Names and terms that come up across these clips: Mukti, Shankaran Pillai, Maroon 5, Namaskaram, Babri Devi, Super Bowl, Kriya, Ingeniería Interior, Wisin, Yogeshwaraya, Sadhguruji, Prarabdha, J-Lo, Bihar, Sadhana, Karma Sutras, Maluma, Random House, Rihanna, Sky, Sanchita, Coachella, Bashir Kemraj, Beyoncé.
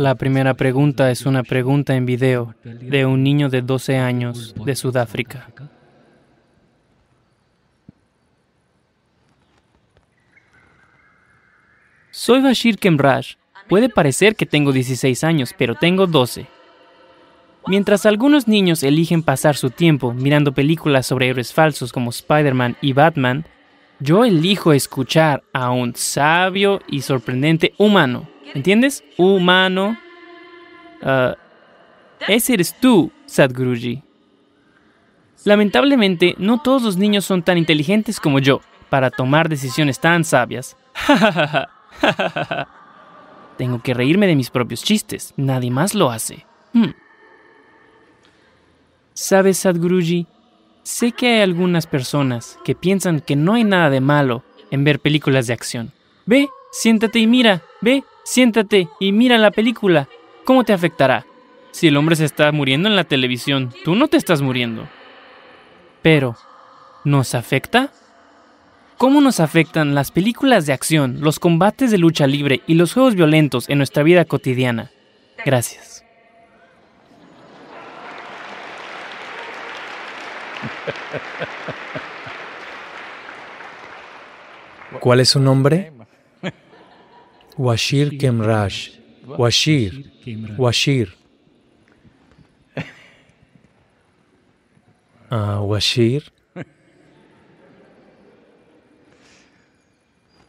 La primera pregunta es una pregunta en video de un niño de 12 años de Sudáfrica. Soy Bashir Kemraj. Puede parecer que tengo 16 años, pero tengo 12. Mientras algunos niños eligen pasar su tiempo mirando películas sobre héroes falsos como Spider-Man y Batman, yo elijo escuchar a un sabio y sorprendente humano. ¿Entiendes? Humano. Ese eres tú, Sadhguruji. Lamentablemente, no todos los niños son tan inteligentes como yo para tomar decisiones tan sabias. Tengo que reírme de mis propios chistes. Nadie más lo hace. ¿Sabes, Sadhguruji? Sé que hay algunas personas que piensan que no hay nada de malo en ver películas de acción. Ve, siéntate y mira. Ve, siéntate y mira la película. ¿Cómo te afectará? Si el hombre se está muriendo en la televisión, tú no te estás muriendo. Pero, ¿nos afecta? ¿Cómo nos afectan las películas de acción, los combates de lucha libre y los juegos violentos en nuestra vida cotidiana? Gracias. ¿Cuál es su nombre? Bashir Kemraj. Bashir. Bashir.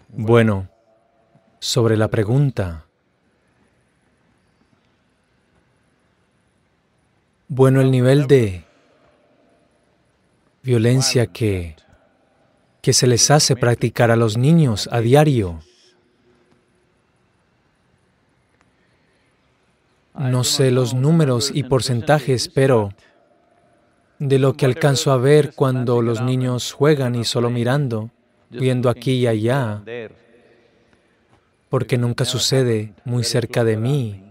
Bueno, sobre la pregunta. Bueno, el nivel de violencia que se les hace practicar a los niños a diario. No sé los números y porcentajes, pero de lo que alcanzo a ver cuando los niños juegan y solo mirando, viendo aquí y allá, porque nunca sucede muy cerca de mí.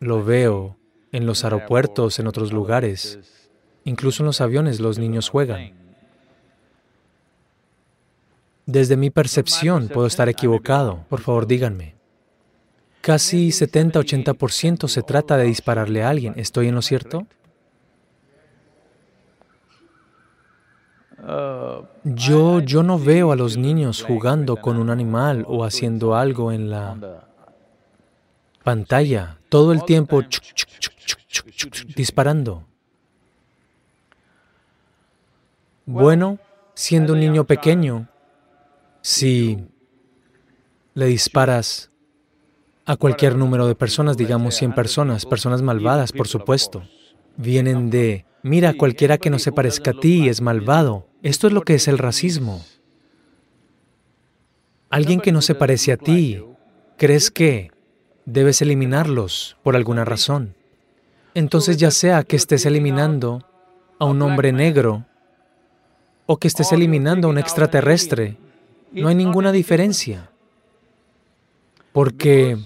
Lo veo en los aeropuertos, en otros lugares. Incluso en los aviones los niños juegan. Desde mi percepción, puedo estar equivocado. Por favor, díganme. Casi 70-80% se trata de dispararle a alguien. ¿Estoy en lo cierto? Yo no veo a los niños jugando con un animal o haciendo algo en la pantalla. Todo el tiempo disparando. Bueno, siendo un niño pequeño, si le disparas a cualquier número de personas, digamos 100 personas, personas malvadas, por supuesto, vienen de, mira, cualquiera que no se parezca a ti es malvado. Esto es lo que es el racismo. Alguien que no se parece a ti, crees que debes eliminarlos por alguna razón. Entonces, ya sea que estés eliminando a un hombre negro, o que estés eliminando a un extraterrestre, no hay ninguna diferencia. Porque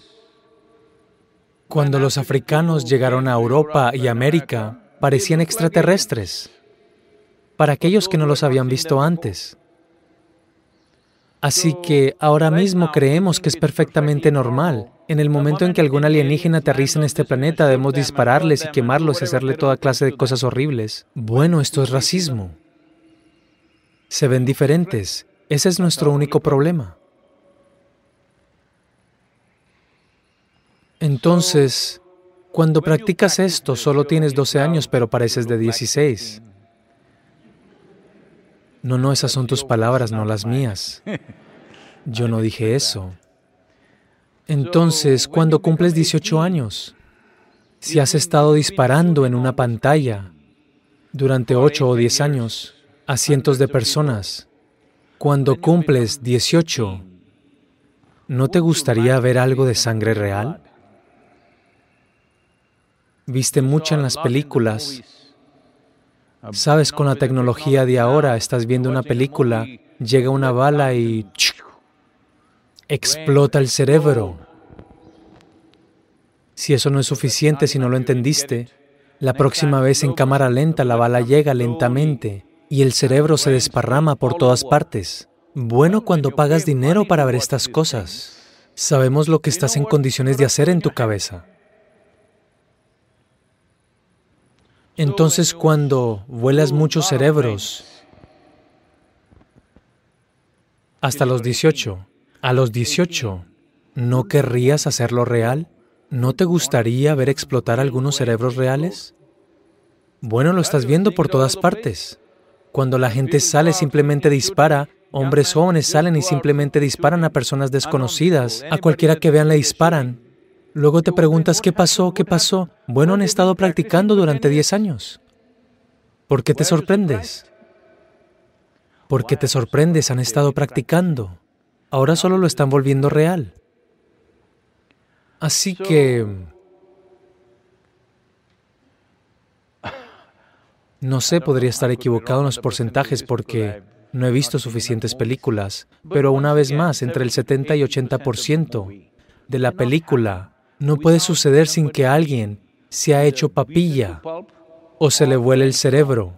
cuando los africanos llegaron a Europa y América, parecían extraterrestres para aquellos que no los habían visto antes. Así que ahora mismo creemos que es perfectamente normal. En el momento en que algún alienígena aterriza en este planeta, debemos dispararles y quemarlos y hacerle toda clase de cosas horribles. Bueno, esto es racismo. Se ven diferentes. Ese es nuestro único problema. Entonces, cuando practicas esto, solo tienes 12 años, pero pareces de 16. No, esas son tus palabras, no las mías. Yo no dije eso. Entonces, cuando cumples 18 años, si has estado disparando en una pantalla durante 8 o 10 años, a cientos de personas, cuando cumples 18, ¿no te gustaría ver algo de sangre real? Viste mucho en las películas. Sabes, con la tecnología de ahora, estás viendo una película, llega una bala y explota el cerebro. Si eso no es suficiente, si no lo entendiste, la próxima vez en cámara lenta la bala llega lentamente. Y el cerebro se desparrama por todas partes. Bueno, cuando pagas dinero para ver estas cosas. Sabemos lo que estás en condiciones de hacer en tu cabeza. Entonces, cuando vuelas muchos cerebros, hasta los 18, a los 18, ¿no querrías hacerlo real? ¿No te gustaría ver explotar algunos cerebros reales? Bueno, lo estás viendo por todas partes. Cuando la gente sale, simplemente dispara. Hombres jóvenes salen y simplemente disparan a personas desconocidas. A cualquiera que vean le disparan. Luego te preguntas, ¿qué pasó? ¿Qué pasó? Bueno, han estado practicando durante 10 años. ¿Por qué te sorprendes? ¿Por qué te sorprendes? Han estado practicando. Ahora solo lo están volviendo real. Así que... no sé, podría estar equivocado en los porcentajes porque no he visto suficientes películas, pero una vez más, entre el 70 y 80% de la película no puede suceder sin que alguien se ha hecho papilla o se le vuele el cerebro.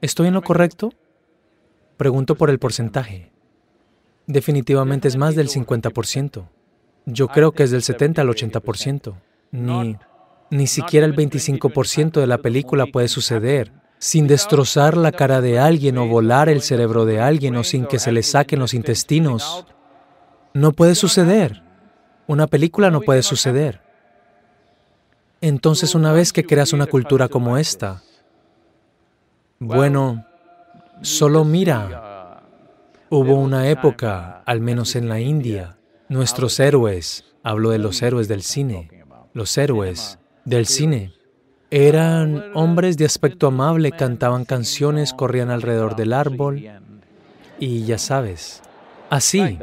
¿Estoy en lo correcto? Pregunto por el porcentaje. Definitivamente es más del 50%. Yo creo que es del 70 al 80%. Ni siquiera el 25% de la película puede suceder sin destrozar la cara de alguien o volar el cerebro de alguien o sin que se le saquen los intestinos. No puede suceder. Una película no puede suceder. Entonces, una vez que creas una cultura como esta, bueno, solo mira. Hubo una época, al menos en la India, nuestros héroes, hablo de los héroes del cine, eran hombres de aspecto amable, cantaban canciones, corrían alrededor del árbol y ya sabes, así.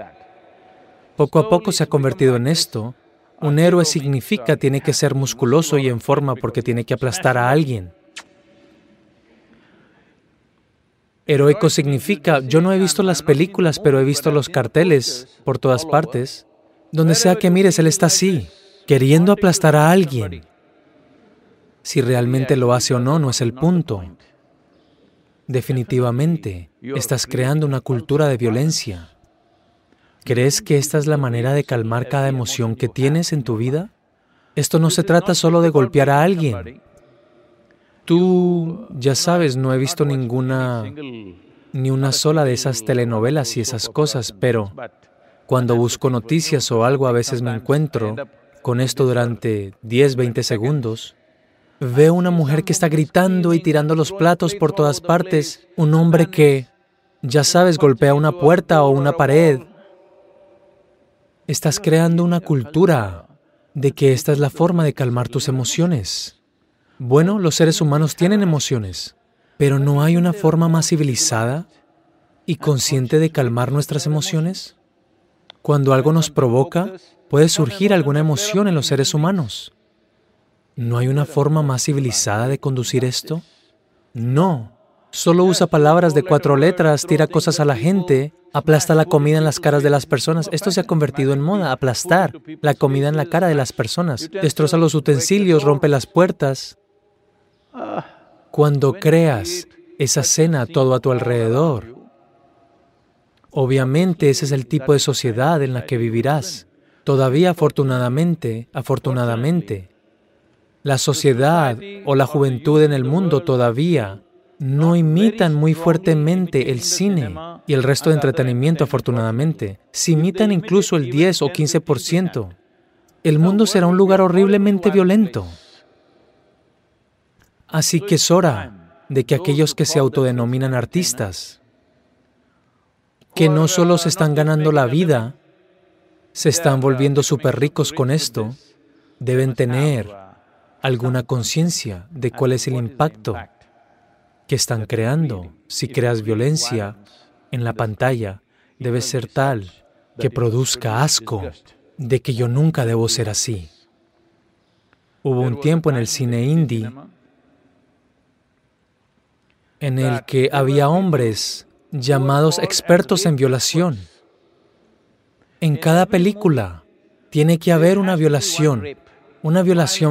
Poco a poco se ha convertido en esto. Un héroe significa tiene que ser musculoso y en forma porque tiene que aplastar a alguien. Heroico significa, yo no he visto las películas, pero he visto los carteles por todas partes. Donde sea que mires, él está así, queriendo aplastar a alguien. Si realmente lo hace o no, no es el punto. Definitivamente, estás creando una cultura de violencia. ¿Crees que esta es la manera de calmar cada emoción que tienes en tu vida? Esto no se trata solo de golpear a alguien. Tú, ya sabes, no he visto ninguna, ni una sola de esas telenovelas y esas cosas, pero cuando busco noticias o algo, a veces me encuentro con esto durante 10, 20 segundos. Veo una mujer que está gritando y tirando los platos por todas partes, un hombre que, ya sabes, golpea una puerta o una pared. Estás creando una cultura de que esta es la forma de calmar tus emociones. Bueno, los seres humanos tienen emociones, pero ¿no hay una forma más civilizada y consciente de calmar nuestras emociones? Cuando algo nos provoca, puede surgir alguna emoción en los seres humanos. ¿No hay una forma más civilizada de conducir esto? No. Solo usa palabras de 4 letras, tira cosas a la gente, aplasta la comida en las caras de las personas. Esto se ha convertido en moda, aplastar la comida en la cara de las personas. Destroza los utensilios, rompe las puertas. Cuando creas esa escena todo a tu alrededor, obviamente ese es el tipo de sociedad en la que vivirás. Todavía, afortunadamente, la sociedad o la juventud en el mundo todavía no imitan muy fuertemente el cine y el resto de entretenimiento, afortunadamente. Si imitan incluso el 10 o 15%, el mundo será un lugar horriblemente violento. Así que es hora de que aquellos que se autodenominan artistas, que no solo se están ganando la vida, se están volviendo súper ricos con esto, deben tener alguna conciencia de cuál es el impacto que están creando. Si creas violencia en la pantalla, debe ser tal que produzca asco de que yo nunca debo ser así. Hubo un tiempo en el cine indie en el que había hombres llamados expertos en violación. En cada película tiene que haber una violación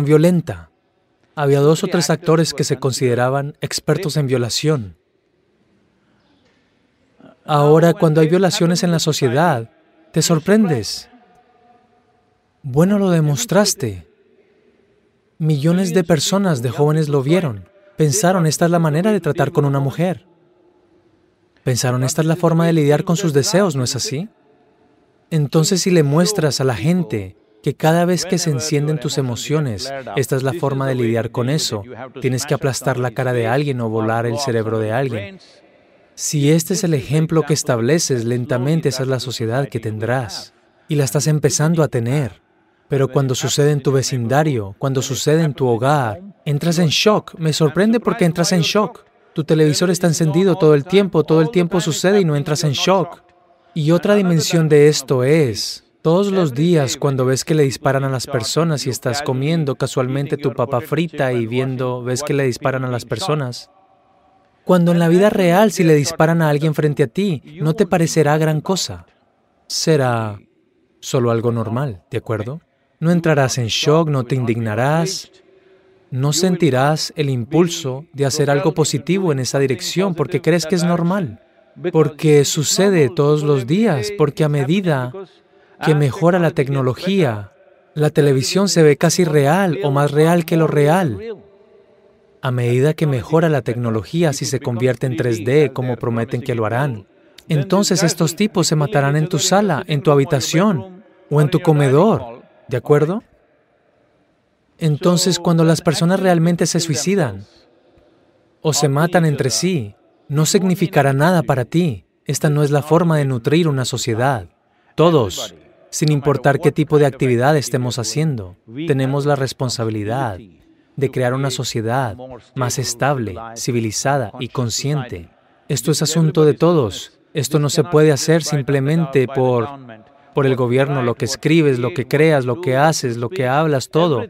violenta. Había 2 o 3 actores que se consideraban expertos en violación. Ahora, cuando hay violaciones en la sociedad, te sorprendes. Bueno, lo demostraste. Millones de personas, de jóvenes lo vieron. Pensaron, esta es la manera de tratar con una mujer. Pensaron, esta es la forma de lidiar con sus deseos, ¿no es así? Entonces, si le muestras a la gente que cada vez que se encienden tus emociones, esta es la forma de lidiar con eso, tienes que aplastar la cara de alguien o volar el cerebro de alguien. Si este es el ejemplo que estableces, lentamente esa es la sociedad que tendrás. Y la estás empezando a tener. Pero cuando sucede en tu vecindario, cuando sucede en tu hogar, entras en shock. Me sorprende porque entras en shock. Tu televisor está encendido todo el tiempo sucede y no entras en shock. Y otra dimensión de esto es, todos los días cuando ves que le disparan a las personas y estás comiendo casualmente tu papa frita y viendo, ves que le disparan a las personas. Cuando en la vida real si le disparan a alguien frente a ti, no te parecerá gran cosa. Será solo algo normal, ¿de acuerdo? No entrarás en shock, no te indignarás, no sentirás el impulso de hacer algo positivo en esa dirección porque crees que es normal. Porque sucede todos los días, porque a medida que mejora la tecnología, la televisión se ve casi real o más real que lo real. A medida que mejora la tecnología, si se convierte en 3D, como prometen que lo harán, entonces estos tipos se matarán en tu sala, en tu habitación o en tu comedor, ¿de acuerdo? Entonces, cuando las personas realmente se suicidan o se matan entre sí, no significará nada para ti. Esta no es la forma de nutrir una sociedad. Todos, sin importar qué tipo de actividad estemos haciendo, tenemos la responsabilidad de crear una sociedad más estable, civilizada y consciente. Esto es asunto de todos. Esto no se puede hacer simplemente por el gobierno, lo que escribes, lo que creas, lo que haces, lo que hablas, todo.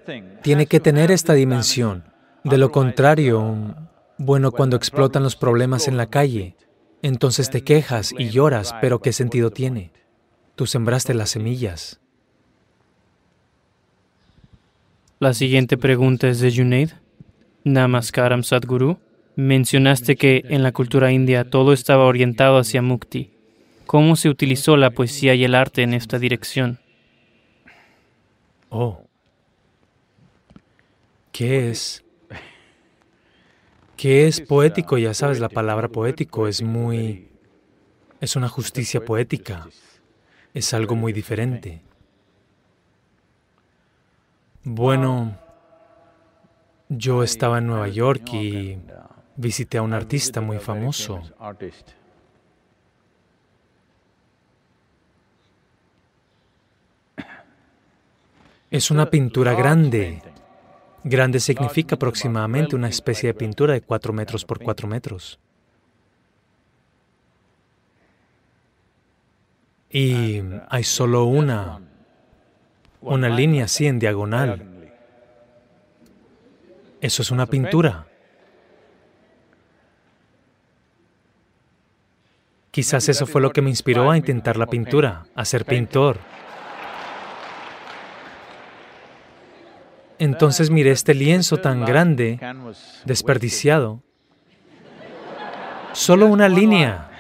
Tiene que tener esta dimensión. De lo contrario, bueno, cuando explotan los problemas en la calle, entonces te quejas y lloras, pero ¿qué sentido tiene? Tú sembraste las semillas. La siguiente pregunta es de Junaid. Namaskaram, Sadhguru. Mencionaste que en la cultura india todo estaba orientado hacia Mukti. ¿Cómo se utilizó la poesía y el arte en esta dirección? Oh. ¿Qué es poético? Ya sabes, la palabra poético es muy... es una justicia poética. Es algo muy diferente. Bueno, yo estaba en Nueva York y visité a un artista muy famoso. Es una pintura grande. Grande significa aproximadamente una especie de pintura de 4 metros por 4 metros. Y hay solo una línea así en diagonal. Eso es una pintura. Quizás eso fue lo que me inspiró a intentar la pintura, a ser pintor. Entonces miré este lienzo tan grande, desperdiciado. Solo una línea.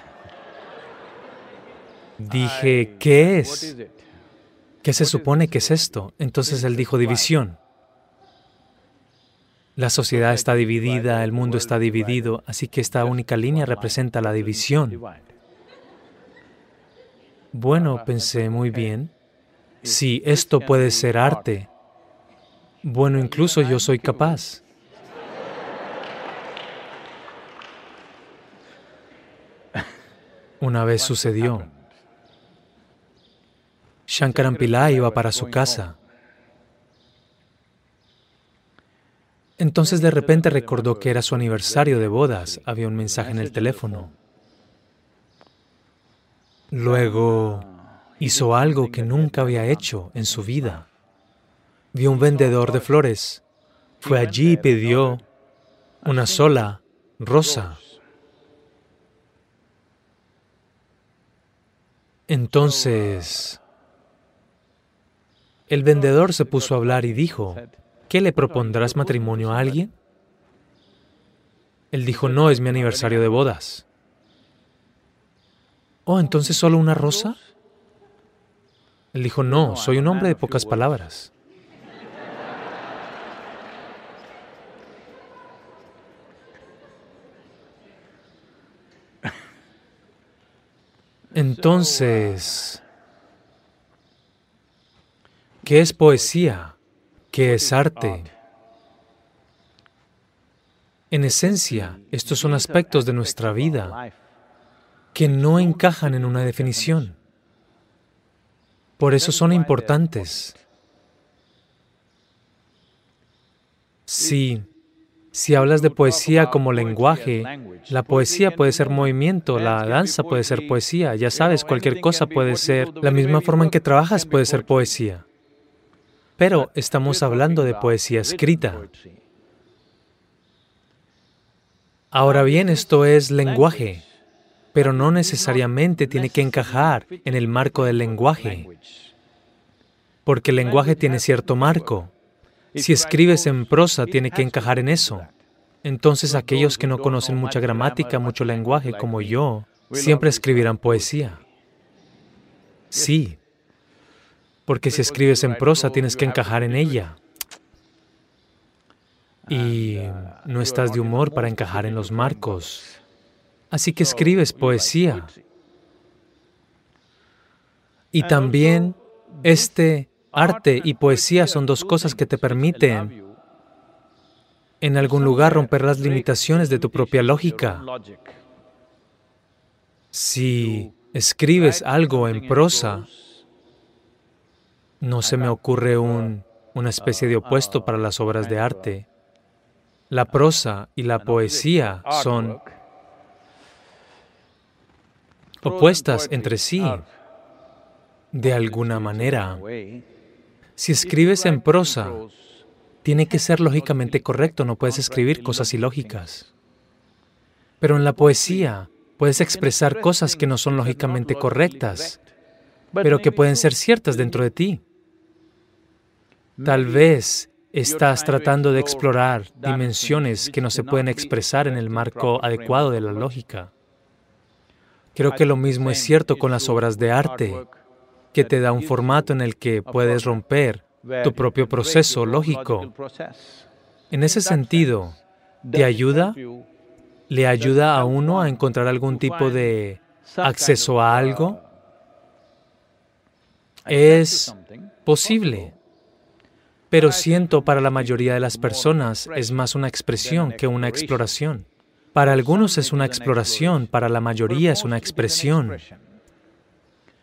Dije, ¿qué es? ¿Qué se supone que es esto? Entonces él dijo, división. La sociedad está dividida, el mundo está dividido, así que esta única línea representa la división. Bueno, pensé muy bien. Sí, esto puede ser arte. Bueno, incluso yo soy capaz. Una vez sucedió. Shankaran Pillai iba para su casa. Entonces de repente recordó que era su aniversario de bodas. Había un mensaje en el teléfono. Luego hizo algo que nunca había hecho en su vida. Vio un vendedor de flores. Fue allí y pidió una sola rosa. Entonces, el vendedor se puso a hablar y dijo, ¿qué le propondrás matrimonio a alguien? Él dijo, no, es mi aniversario de bodas. Oh, ¿entonces solo una rosa? Él dijo, no, soy un hombre de pocas palabras. Entonces, ¿qué es poesía? ¿Qué es arte? En esencia, estos son aspectos de nuestra vida que no encajan en una definición. Por eso son importantes. Si hablas de poesía como lenguaje, la poesía puede ser movimiento, la danza puede ser poesía, ya sabes, cualquier cosa puede ser, la misma forma en que trabajas puede ser poesía. Pero estamos hablando de poesía escrita. Ahora bien, esto es lenguaje, pero no necesariamente tiene que encajar en el marco del lenguaje, porque el lenguaje tiene cierto marco. Si escribes en prosa, tiene que encajar en eso. Entonces, aquellos que no conocen mucha gramática, mucho lenguaje, como yo, siempre escribirán poesía. Sí, porque si escribes en prosa, tienes que encajar en ella. Y no estás de humor para encajar en los marcos. Así que escribes poesía. Y también arte y poesía son dos cosas que te permiten en algún lugar romper las limitaciones de tu propia lógica. Si escribes algo en prosa, no se me ocurre una especie de opuesto para las obras de arte. La prosa y la poesía son opuestas entre sí, de alguna manera. Si escribes en prosa, tiene que ser lógicamente correcto, no puedes escribir cosas ilógicas. Pero en la poesía, puedes expresar cosas que no son lógicamente correctas, pero que pueden ser ciertas dentro de ti. Tal vez estás tratando de explorar dimensiones que no se pueden expresar en el marco adecuado de la lógica. Creo que lo mismo es cierto con las obras de arte, que te da un formato en el que puedes romper tu propio proceso lógico. En ese sentido, ¿te ayuda? ¿Le ayuda a uno a encontrar algún tipo de acceso a algo? Es posible, pero siento para la mayoría de las personas es más una expresión que una exploración. Para algunos es una exploración, para la mayoría es una expresión.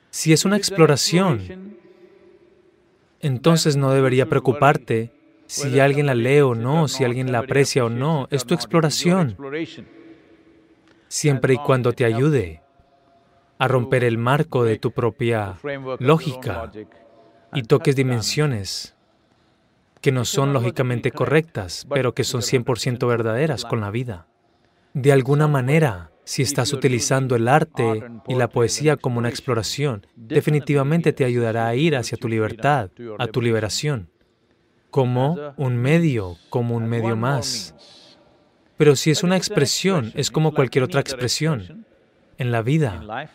Si es una exploración, entonces no debería preocuparte si alguien la lee o no, si alguien la aprecia o no. Es tu exploración, siempre y cuando te ayude a romper el marco de tu propia lógica y toques dimensiones que no son lógicamente correctas, pero que son 100% verdaderas con la vida. De alguna manera, si estás utilizando el arte y la poesía como una exploración, definitivamente te ayudará a ir hacia tu libertad, a tu liberación, como un medio más. Pero si es una expresión, es como cualquier otra expresión en la vida.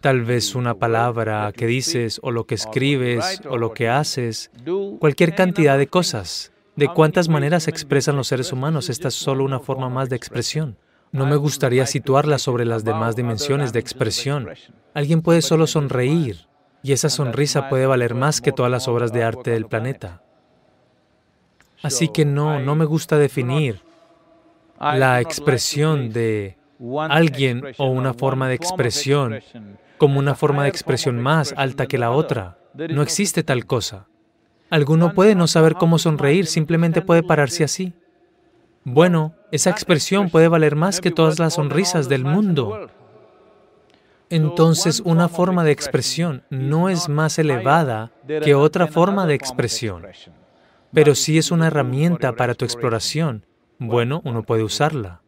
Tal vez una palabra que dices, o lo que escribes, o lo que haces, cualquier cantidad de cosas. ¿De cuántas maneras se expresan los seres humanos? Esta es solo una forma más de expresión. No me gustaría situarla sobre las demás dimensiones de expresión. Alguien puede solo sonreír, y esa sonrisa puede valer más que todas las obras de arte del planeta. Así que no me gusta definir la expresión de alguien o una forma de expresión como una forma de expresión más alta que la otra. No existe tal cosa. Alguno puede no saber cómo sonreír, simplemente puede pararse así. Bueno, esa expresión puede valer más que todas las sonrisas del mundo. Entonces, una forma de expresión no es más elevada que otra forma de expresión, pero sí es una herramienta para tu exploración. Bueno, uno puede usarla.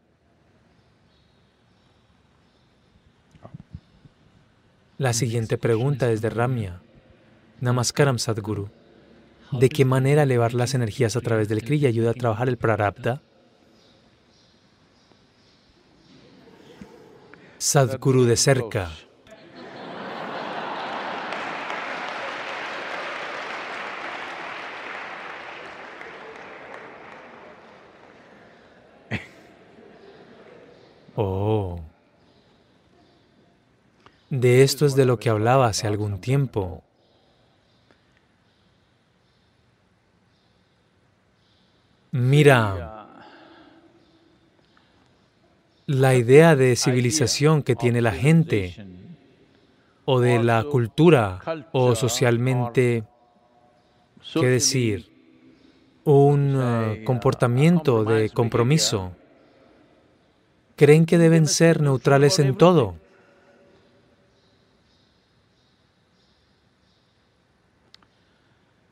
La siguiente pregunta es de Ramya. Namaskaram, Sadhguru. ¿De qué manera elevar las energías a través del Kriya ayuda a trabajar el Prarabdha? Sadhguru de cerca. Oh, de esto es de lo que hablaba hace algún tiempo. Mira la idea de civilización que tiene la gente, o de la cultura, o socialmente, qué decir, un comportamiento de compromiso. Creen que deben ser neutrales en todo.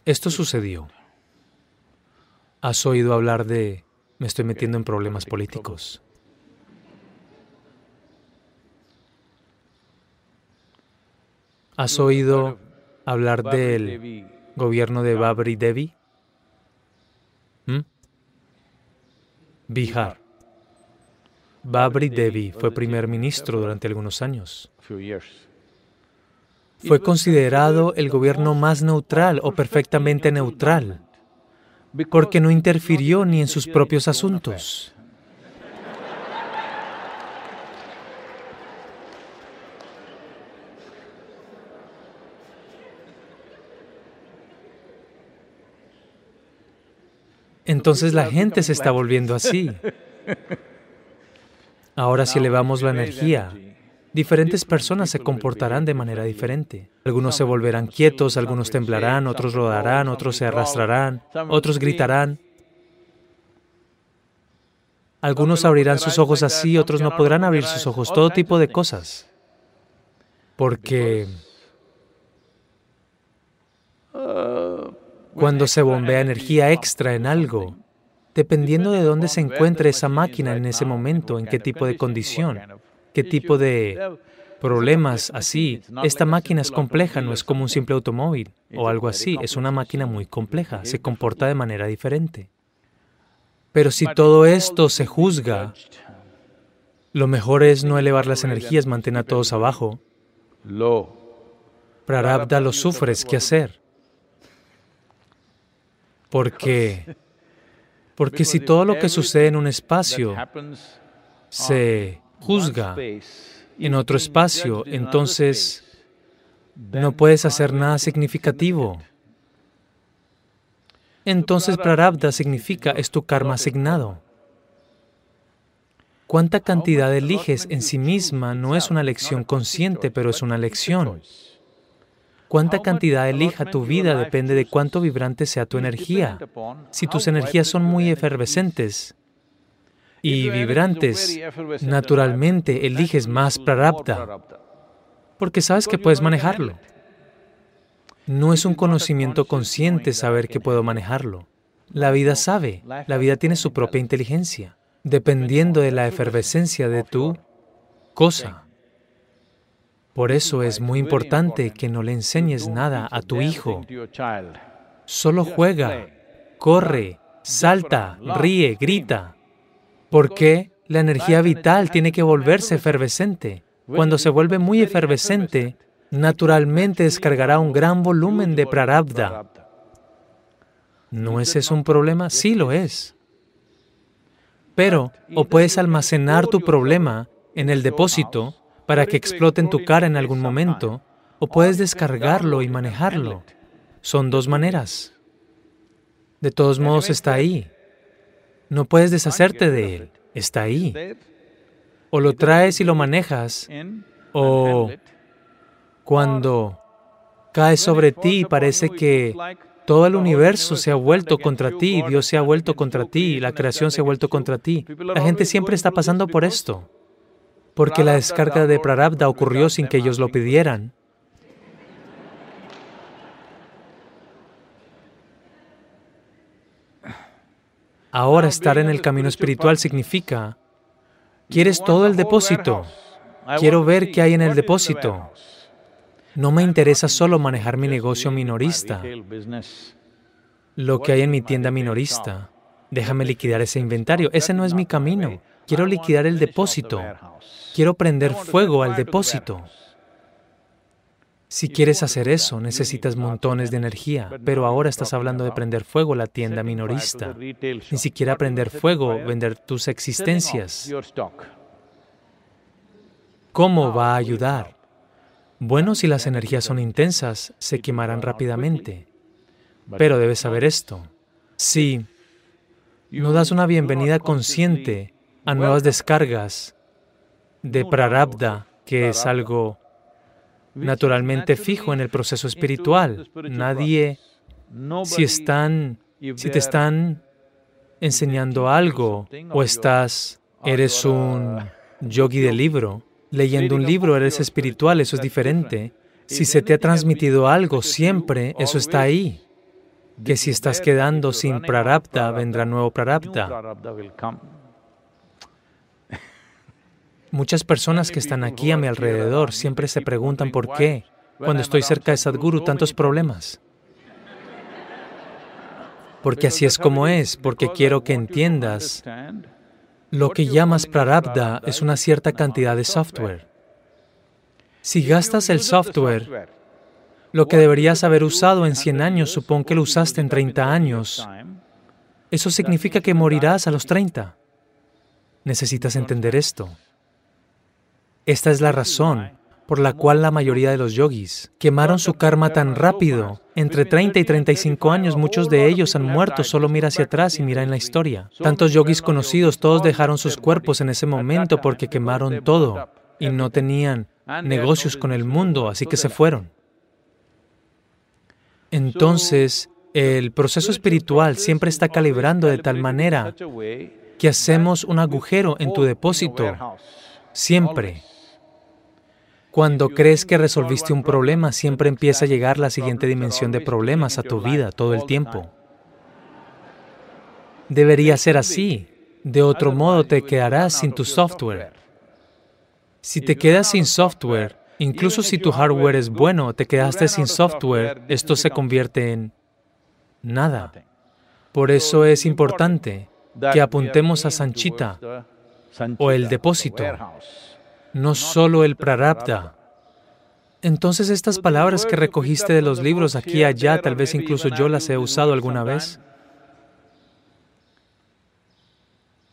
Esto sucedió. Has oído hablar de, me estoy metiendo en problemas políticos. ¿Has oído hablar del gobierno de Babri Devi? Bihar. Babri Devi fue primer ministro durante algunos años. Fue considerado el gobierno más neutral o perfectamente neutral, porque no interfirió ni en sus propios asuntos. Entonces la gente se está volviendo así. Ahora si elevamos la energía, diferentes personas se comportarán de manera diferente. Algunos se volverán quietos, algunos temblarán, otros rodarán, otros se arrastrarán, otros gritarán. Algunos abrirán sus ojos así, otros no podrán abrir sus ojos, todo tipo de cosas. Porque cuando se bombea energía extra en algo, dependiendo de dónde se encuentre esa máquina en ese momento, en qué tipo de condición, qué tipo de problemas así, esta máquina es compleja, no es como un simple automóvil o algo así, es una máquina muy compleja, se comporta de manera diferente. Pero si todo esto se juzga, lo mejor es no elevar las energías, mantén a todos abajo. Prarabdha lo sufres, ¿qué hacer? ¿Por qué? Porque si todo lo que sucede en un espacio se juzga en otro espacio, entonces no puedes hacer nada significativo. Entonces Prarabdha significa es tu karma asignado. Cuánta cantidad eliges en sí misma no es una elección consciente, pero es una elección. Cuánta cantidad elija tu vida depende de cuánto vibrante sea tu energía. Si tus energías son muy efervescentes y vibrantes, naturalmente eliges más Prarabdha, porque sabes que puedes manejarlo. No es un conocimiento consciente saber que puedo manejarlo. La vida sabe, la vida tiene su propia inteligencia, dependiendo de la efervescencia de tu cosa. Por eso es muy importante que no le enseñes nada a tu hijo. Solo juega, corre, salta, ríe, grita. Porque la energía vital tiene que volverse efervescente. Cuando se vuelve muy efervescente, naturalmente descargará un gran volumen de Prarabdha. ¿No es eso un problema? Sí lo es. Pero, o puedes almacenar tu problema en el depósito, para que explote en tu cara en algún momento, o puedes descargarlo y manejarlo. Son dos maneras. De todos modos, está ahí. No puedes deshacerte de él. Está ahí. O lo traes y lo manejas, o cuando cae sobre ti parece que todo el universo se ha vuelto contra ti, Dios se ha vuelto contra ti, la creación se ha vuelto contra ti. La gente siempre está pasando por esto. Porque la descarga de Prarabdha ocurrió sin que ellos lo pidieran. Ahora estar en el camino espiritual significa, ¿quieres todo el depósito? Quiero ver qué hay en el depósito. No me interesa solo manejar mi negocio minorista, lo que hay en mi tienda minorista. Déjame liquidar ese inventario. Ese no es mi camino. Quiero liquidar el depósito. Quiero prender fuego al depósito. Si quieres hacer eso, necesitas montones de energía, pero ahora estás hablando de prender fuego la tienda minorista. Ni siquiera prender fuego, vender tus existencias. ¿Cómo va a ayudar? Bueno, si las energías son intensas, se quemarán rápidamente. Pero debes saber esto. Si no das una bienvenida consciente a nuevas descargas de Prarabdha, que es algo naturalmente fijo en el proceso espiritual, nadie, si te están enseñando algo o eres un yogi de libro, leyendo un libro, eres espiritual, eso es diferente. Si se te ha transmitido algo siempre, eso está ahí. Que si estás quedando sin Prarabdha, vendrá nuevo Prarabdha. Muchas personas que están aquí a mi alrededor siempre se preguntan por qué, cuando estoy cerca de Sadhguru, tantos problemas. Porque así es como es, porque quiero que entiendas. Lo que llamas Prarabdha es una cierta cantidad de software. Si gastas el software, lo que deberías haber usado en 100 años, supón que lo usaste en 30 años, eso significa que morirás a los 30. Necesitas entender esto. Esta es la razón por la cual la mayoría de los yogis quemaron su karma tan rápido. Entre 30 y 35 años, muchos de ellos han muerto. Solo mira hacia atrás y mira en la historia. Tantos yogis conocidos, todos dejaron sus cuerpos en ese momento porque quemaron todo y no tenían negocios con el mundo, así que se fueron. Entonces, el proceso espiritual siempre está calibrando de tal manera que hacemos un agujero en tu depósito. Siempre. Cuando crees que resolviste un problema, siempre empieza a llegar la siguiente dimensión de problemas a tu vida todo el tiempo. Debería ser así. De otro modo, te quedarás sin tu software. Si te quedas sin software, incluso si tu hardware es bueno, te quedaste sin software, esto se convierte en nada. Por eso es importante que apuntemos a Sanchita, o el depósito, no solo el Prarabdha. Entonces, estas palabras que recogiste de los libros aquí y allá, tal vez incluso yo las he usado alguna vez.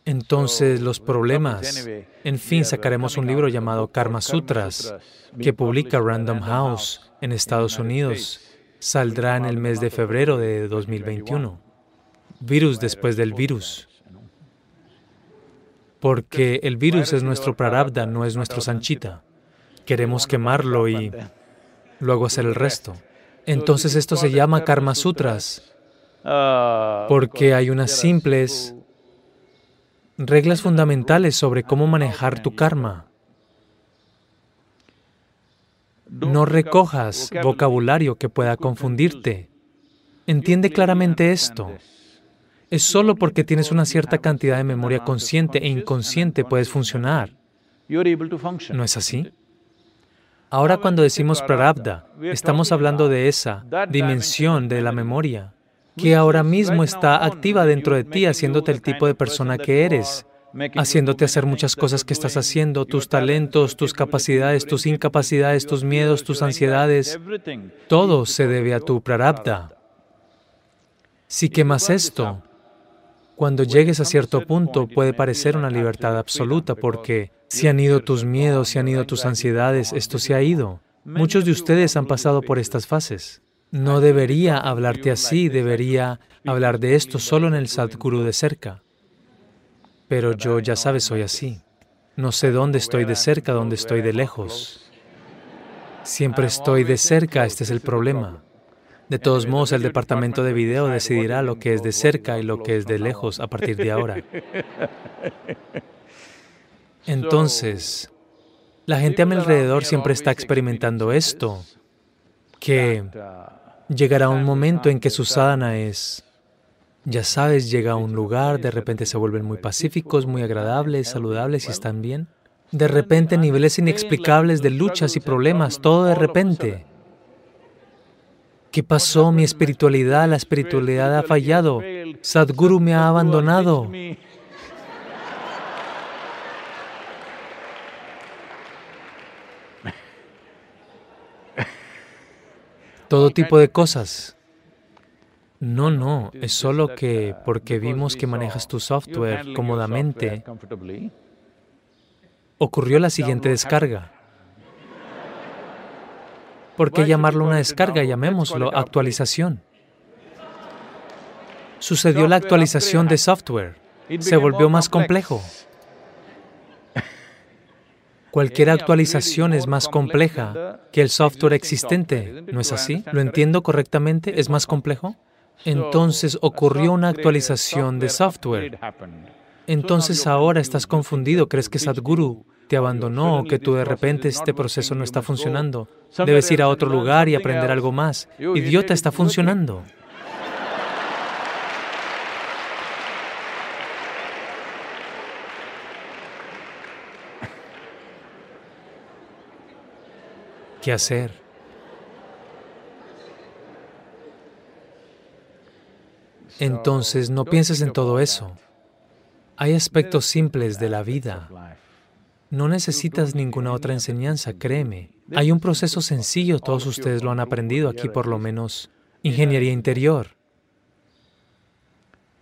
Entonces, los problemas. En fin, sacaremos un libro llamado Karma Sutras, que publica Random House en Estados Unidos. Saldrá en el mes de febrero de 2021. Virus después del virus. Porque el virus es nuestro Prarabdha, no es nuestro Sanchita. Queremos quemarlo y luego hacer el resto. Entonces, esto se llama Karma Sutras, porque hay unas simples reglas fundamentales sobre cómo manejar tu karma. No recojas vocabulario que pueda confundirte. Entiende claramente esto. Es solo porque tienes una cierta cantidad de memoria consciente e inconsciente puedes funcionar. ¿No es así? Ahora, cuando decimos Prarabdha, estamos hablando de esa dimensión de la memoria que ahora mismo está activa dentro de ti, haciéndote el tipo de persona que eres, haciéndote hacer muchas cosas que estás haciendo, tus talentos, tus capacidades, tus incapacidades, tus miedos, tus ansiedades. Todo se debe a tu Prarabdha. Si quemas esto, cuando llegues a cierto punto, puede parecer una libertad absoluta porque se han ido tus miedos, se han ido tus ansiedades, esto se ha ido. Muchos de ustedes han pasado por estas fases. No debería hablarte así, debería hablar de esto solo en el Sadhguru de cerca. Pero yo, ya sabes, soy así. No sé dónde estoy de cerca, dónde estoy de lejos. Siempre estoy de cerca, este es el problema. De todos modos, el departamento de video decidirá lo que es de cerca y lo que es de lejos a partir de ahora. Entonces, la gente a mi alrededor siempre está experimentando esto, que llegará un momento en que su sadhana es, ya sabes, llega a un lugar, de repente se vuelven muy pacíficos, muy agradables, saludables y están bien. De repente, niveles inexplicables de luchas y problemas, todo de repente. ¿Qué pasó? Mi espiritualidad, la espiritualidad ha fallado. Sadhguru me ha abandonado. Todo tipo de cosas. No, no, es solo que porque vimos que manejas tu software cómodamente, ocurrió la siguiente descarga. ¿Por qué llamarlo una descarga? Llamémoslo actualización. Sucedió la actualización de software. Se volvió más complejo. Cualquier actualización es más compleja que el software existente, ¿no es así? ¿Lo entiendo correctamente? ¿Es más complejo? Entonces ocurrió una actualización de software. Entonces ahora estás confundido, crees que Sadhguru te abandonó o que tú de repente este proceso no está funcionando. Debes ir a otro lugar y aprender algo más. Idiota, está funcionando. ¿Qué hacer? Entonces, no pienses en todo eso. Hay aspectos simples de la vida. No necesitas ninguna otra enseñanza, créeme. Hay un proceso sencillo, todos ustedes lo han aprendido aquí, por lo menos, ingeniería interior.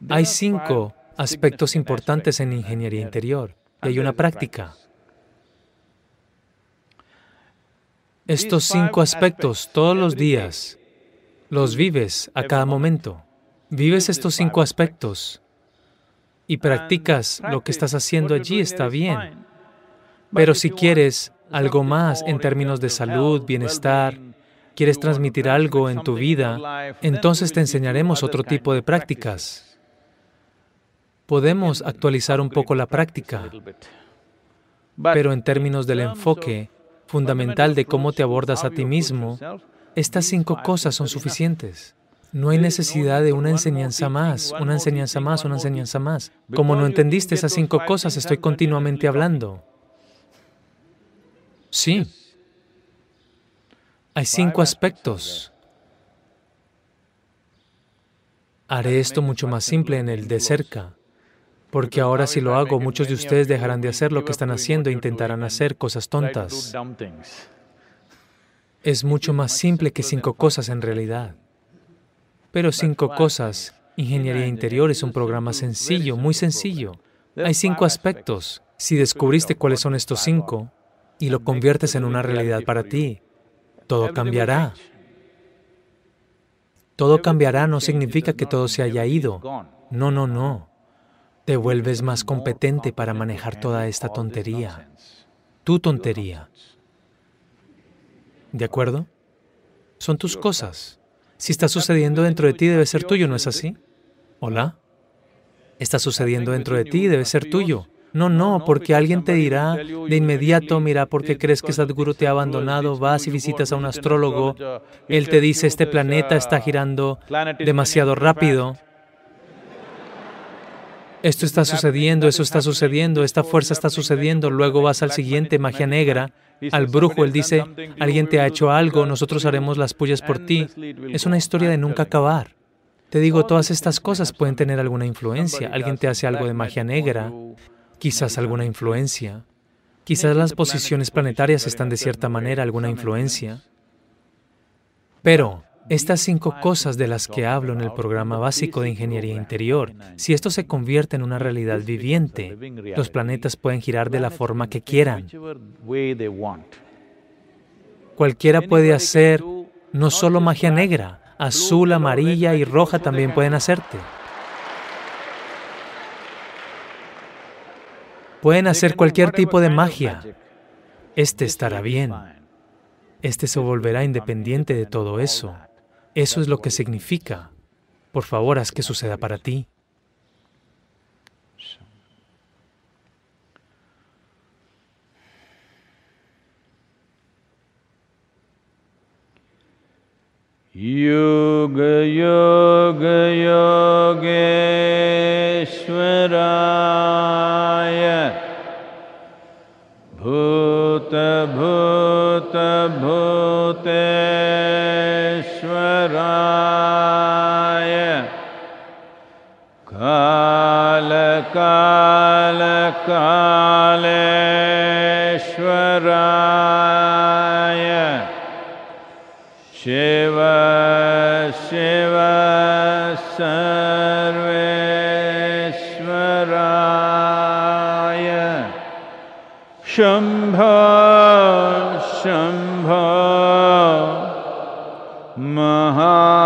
Hay 5 aspectos importantes en ingeniería interior, y hay una práctica. Estos 5 aspectos, todos los días, los vives a cada momento. Vives estos 5 aspectos y practicas lo que estás haciendo allí, está bien. Pero si quieres algo más en términos de salud, bienestar, quieres transmitir algo en tu vida, entonces te enseñaremos otro tipo de prácticas. Podemos actualizar un poco la práctica, pero en términos del enfoque fundamental de cómo te abordas a ti mismo, estas 5 cosas son suficientes. No hay necesidad de una enseñanza más, una enseñanza más, una enseñanza más. Como no entendiste esas 5 cosas, estoy continuamente hablando. Sí. Hay 5 aspectos. Haré esto mucho más simple en el de cerca, porque ahora si lo hago, muchos de ustedes dejarán de hacer lo que están haciendo e intentarán hacer cosas tontas. Es mucho más simple que 5 cosas en realidad. Pero 5 cosas, ingeniería interior es un programa sencillo, muy sencillo. Hay 5 aspectos. Si descubriste cuáles son estos 5 y lo conviertes en una realidad para ti, todo cambiará. Todo cambiará no significa que todo se haya ido. No, no, no. Te vuelves más competente para manejar toda esta tontería, tu tontería. ¿De acuerdo? Son tus cosas. Si está sucediendo dentro de ti, debe ser tuyo, ¿no es así? ¿Hola? Está sucediendo dentro de ti, debe ser tuyo. No, no, porque alguien te dirá de inmediato, mira, ¿por qué crees que Sadhguru te ha abandonado? Vas y visitas a un astrólogo, él te dice, este planeta está girando demasiado rápido. Esto está sucediendo, eso está sucediendo, esta fuerza está sucediendo, luego vas al siguiente, magia negra, al brujo, él dice, alguien te ha hecho algo, nosotros haremos las pullas por ti. Es una historia de nunca acabar. Te digo, todas estas cosas pueden tener alguna influencia, alguien te hace algo de magia negra, quizás alguna influencia, quizás las posiciones planetarias están de cierta manera, alguna influencia. Pero estas 5 cosas de las que hablo en el programa básico de ingeniería interior, si esto se convierte en una realidad viviente, los planetas pueden girar de la forma que quieran. Cualquiera puede hacer no solo magia negra, azul, amarilla y roja también pueden hacerte. Pueden hacer cualquier tipo de magia. Este estará bien. Este se volverá independiente de todo eso. Eso es lo que significa. Por favor, haz que suceda para ti. Yoga, yoga, yogeshwaraya. Bhuta, bhuta, bhuteshwaraya. Kala, kala, kaleshwaraya. Shiva, Shiva, Sarveshwaraya. Shambha, Shambha, Maha.